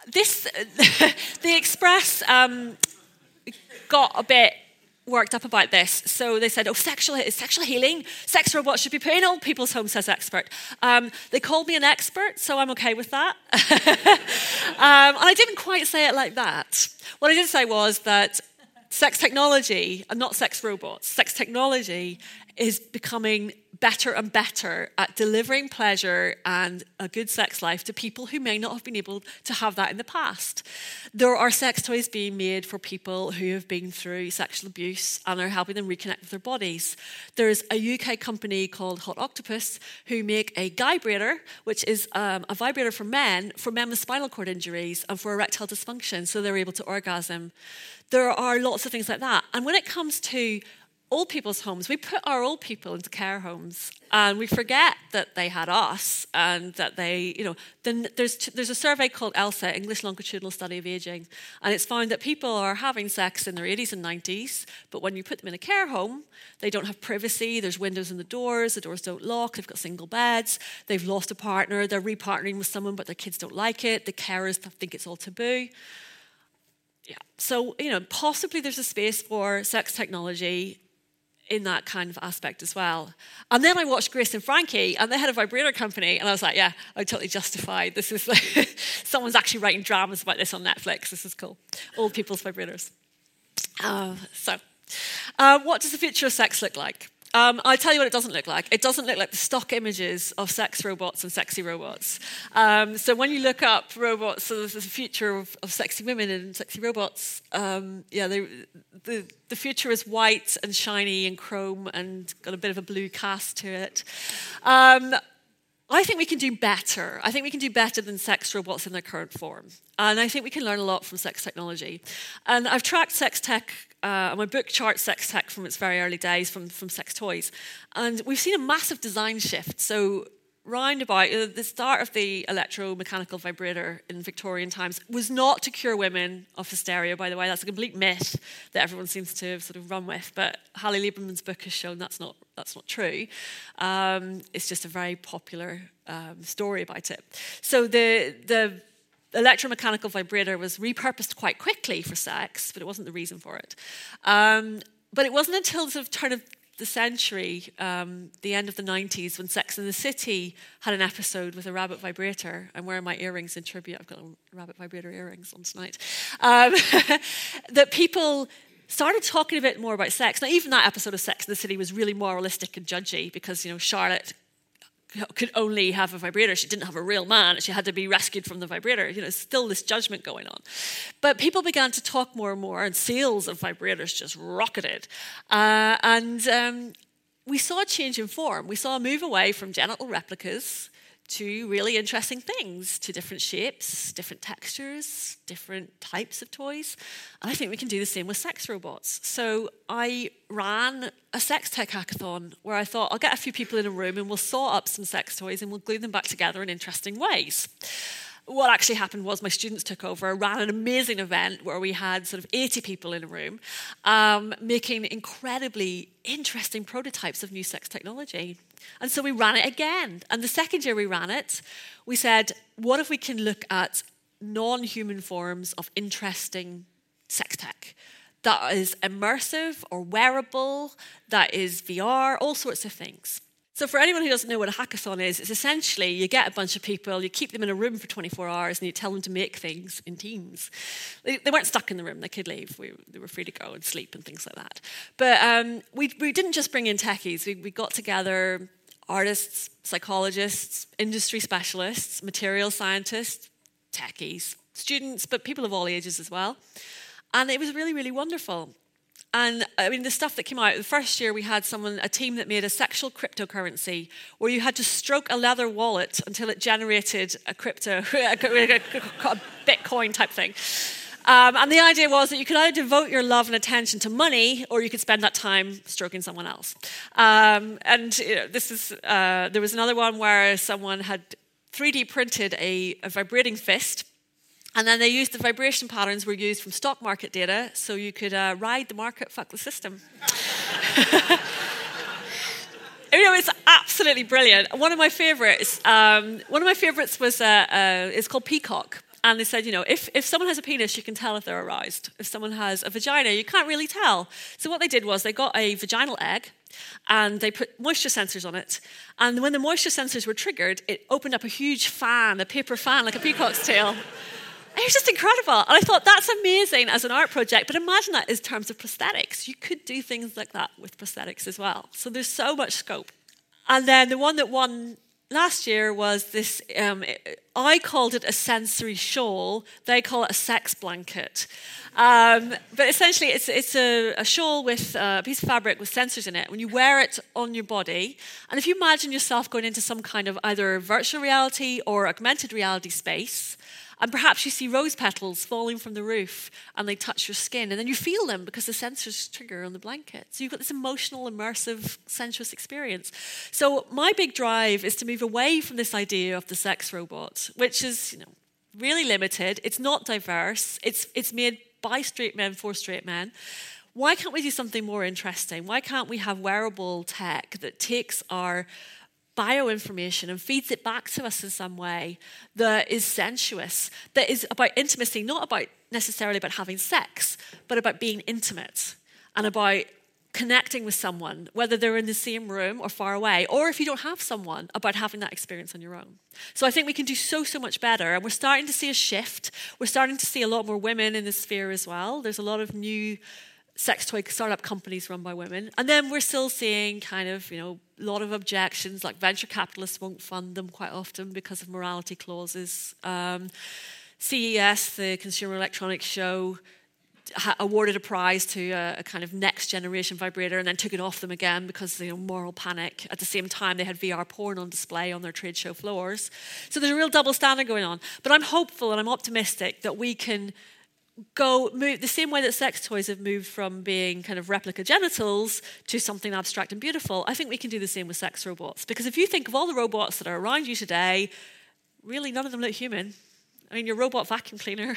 The Express got a bit worked up about this. So they said, sexual healing. Sex robots should be put in old people's homes, says expert. They called me an expert, so I'm okay with that. And I didn't quite say it like that. What I did say was that sex technology, and not sex robots, sex technology is becoming better and better at delivering pleasure and a good sex life to people who may not have been able to have that in the past. There are sex toys being made for people who have been through sexual abuse and are helping them reconnect with their bodies. There's a UK company called Hot Octopus who make a guybrator, which is a vibrator for men with spinal cord injuries and for erectile dysfunction, so they're able to orgasm. There are lots of things like that. And when it comes to old people's homes, we put our old people into care homes and we forget that they had us and that they, you know, then there's a survey called ELSA, English Longitudinal Study of Aging, and it's found that people are having sex in their 80s and 90s, but when you put them in a care home, they don't have privacy, there's windows in the doors don't lock, they've got single beds, they've lost a partner, they're repartnering with someone but their kids don't like it, the carers think it's all taboo. Yeah. So, you know, possibly there's a space for sex technology in that kind of aspect as well. And then I watched Grace and Frankie, and they had a vibrator company, and I was like, yeah, I'm totally justified. This is like, someone's actually writing dramas about this on Netflix. This is cool. Old people's vibrators. So, what does the future of sex look like? I'll tell you what it doesn't look like. It doesn't look like the stock images of sex robots and sexy robots. So when you look up robots, so there's the future of sexy women and sexy robots, the future is white and shiny and chrome and got a bit of a blue cast to it. I think we can do better. I think we can do better than sex robots in their current form. And I think we can learn a lot from sex technology. And I've tracked sex tech, and my book charts sex tech from its very early days, from sex toys. And we've seen a massive design shift. So round about the start of the electromechanical vibrator in Victorian times was not to cure women of hysteria, by the way. That's a complete myth that everyone seems to have sort of run with. But Hallie Lieberman's book has shown that's not true. It's just a very popular story about it. So the electromechanical vibrator was repurposed quite quickly for sex, but it wasn't the reason for it. But it wasn't until sort of turn of the century, the end of the 90s, when Sex and the City had an episode with a rabbit vibrator. I'm wearing my earrings in tribute. I've got rabbit vibrator earrings on tonight. That people started talking a bit more about sex. Now, even that episode of Sex and the City was really moralistic and judgy because, you know, Charlotte could only have a vibrator. She didn't have a real man. She had to be rescued from the vibrator. You know, still this judgment going on. But people began to talk more and more, and sales of vibrators just rocketed. We saw a change in form. We saw a move away from genital replicas to really interesting things, to different shapes, different textures, different types of toys. And I think we can do the same with sex robots. So I ran a sex tech hackathon where I thought, I'll get a few people in a room and we'll saw up some sex toys and we'll glue them back together in interesting ways. What actually happened was my students took over, ran an amazing event where we had sort of 80 people in a room, making incredibly interesting prototypes of new sex technology. And so we ran it again. And the second year we ran it, we said, what if we can look at non-human forms of interesting sex tech? That is immersive or wearable, that is VR, all sorts of things. So for anyone who doesn't know what a hackathon is, it's essentially you get a bunch of people, you keep them in a room for 24 hours and you tell them to make things in teams. They weren't stuck in the room, they could leave. They were free to go and sleep and things like that. But we didn't just bring in techies. We got together artists, psychologists, industry specialists, material scientists, techies, students, but people of all ages as well. And it was really, really wonderful. And I mean, the stuff that came out, the first year we had a team that made a sexual cryptocurrency where you had to stroke a leather wallet until it generated a crypto, a Bitcoin type thing. And the idea was that you could either devote your love and attention to money or you could spend that time stroking someone else. There was another one where someone had 3D printed a vibrating fist. And then they used the vibration patterns were used from stock market data, so you could ride the market, fuck the system. You know, it's absolutely brilliant. One of my favorites was it's called Peacock, and they said, you know, if someone has a penis, you can tell if they're aroused. If someone has a vagina, you can't really tell. So what they did was they got a vaginal egg, and they put moisture sensors on it. And when the moisture sensors were triggered, it opened up a huge fan, a paper fan like a peacock's tail. It was just incredible. And I thought, that's amazing as an art project. But imagine that in terms of prosthetics. You could do things like that with prosthetics as well. So there's so much scope. And then the one that won last year was this, I called it a sensory shawl, they call it a sex blanket. But essentially it's a shawl with a piece of fabric with sensors in it. When you wear it on your body, and if you imagine yourself going into some kind of either virtual reality or augmented reality space, and perhaps you see rose petals falling from the roof and they touch your skin, and then you feel them because the sensors trigger on the blanket. So you've got this emotional, immersive, sensuous experience. So my big drive is to move away from this idea of the sex robot, which is, you know, really limited. It's not diverse. It's made by straight men for straight men. Why can't we do something more interesting? Why can't we have wearable tech that takes our bioinformation and feeds it back to us in some way that is sensuous, that is about intimacy, not about necessarily about having sex, but about being intimate and about connecting with someone, whether they're in the same room or far away, or if you don't have someone, about having that experience on your own. So I think we can do so much better, and we're starting to see a shift. We're starting to see a lot more women in this sphere as well. There's a lot of new sex toy startup companies run by women. And then we're still seeing kind of, you know, a lot of objections, like venture capitalists won't fund them quite often because of morality clauses. CES, the Consumer Electronics Show, awarded a prize to a kind of next generation vibrator and then took it off them again because, you know, moral panic. At the same time, they had VR porn on display on their trade show floors. So there's a real double standard going on. But I'm hopeful and I'm optimistic that we can move the same way that sex toys have moved from being kind of replica genitals to something abstract and beautiful. I think we can do the same with sex robots, because if you think of all the robots that are around you today, really none of them look human. I mean, your robot vacuum cleaner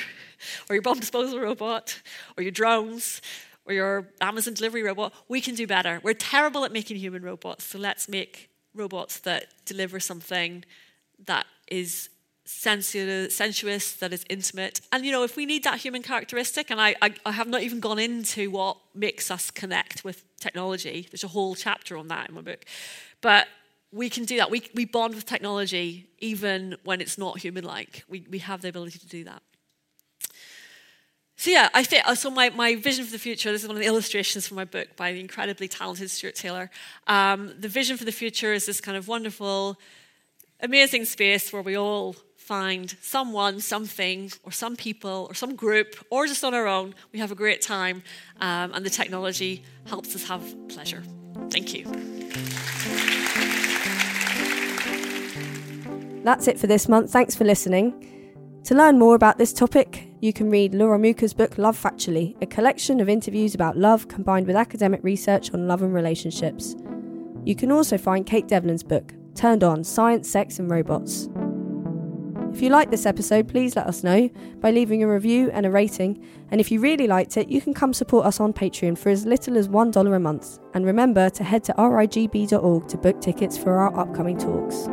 or your bomb disposal robot or your drones or your Amazon delivery robot, we can do better. We're terrible at making human robots, so let's make robots that deliver something that is sensuous, that is intimate. And, you know, if we need that human characteristic, and I have not even gone into what makes us connect with technology. There's a whole chapter on that in my book. But we can do that. We bond with technology even when it's not human-like. We have the ability to do that. So yeah, I think so. My vision for the future, this is one of the illustrations from my book by the incredibly talented Stuart Taylor. The vision for the future is this kind of wonderful, amazing space where we all find someone, something, or some people, or some group, or just on our own. We have a great time, and the technology helps us have pleasure. Thank you. That's it for this month. Thanks for listening. To learn more about this topic, you can read Laura Mooker's book Love Factually, a collection of interviews about love combined with academic research on love and relationships. You can also find Kate Devlin's book, Turned On: Science, Sex and Robots. If you like this episode, please let us know by leaving a review and a rating. And if you really liked it, you can come support us on Patreon for as little as $1 a month. And remember to head to rigb.org to book tickets for our upcoming talks.